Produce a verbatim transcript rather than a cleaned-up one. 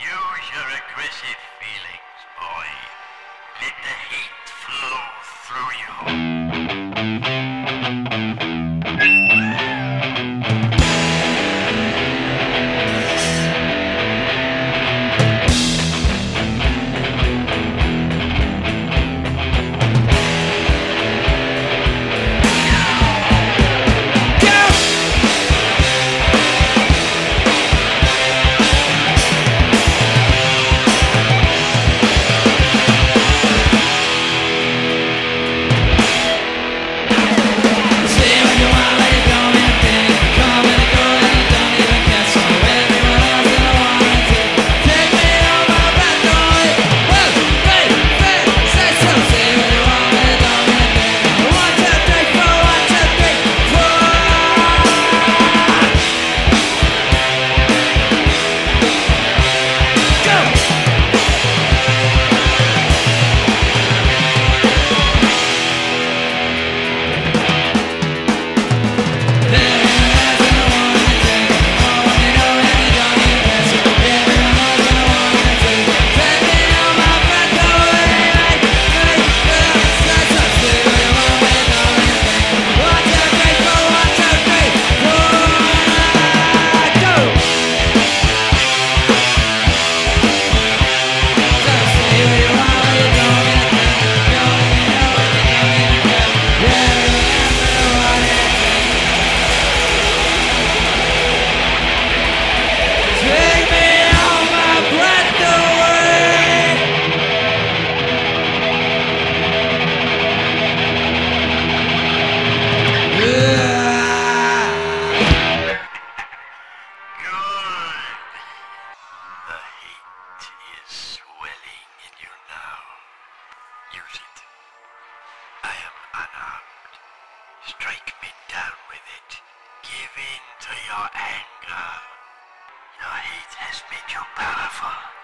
Use your aggressive feelings, boy. Let the hate flow through you. Strike me down with it. Give in to your anger. Your hate has made you powerful.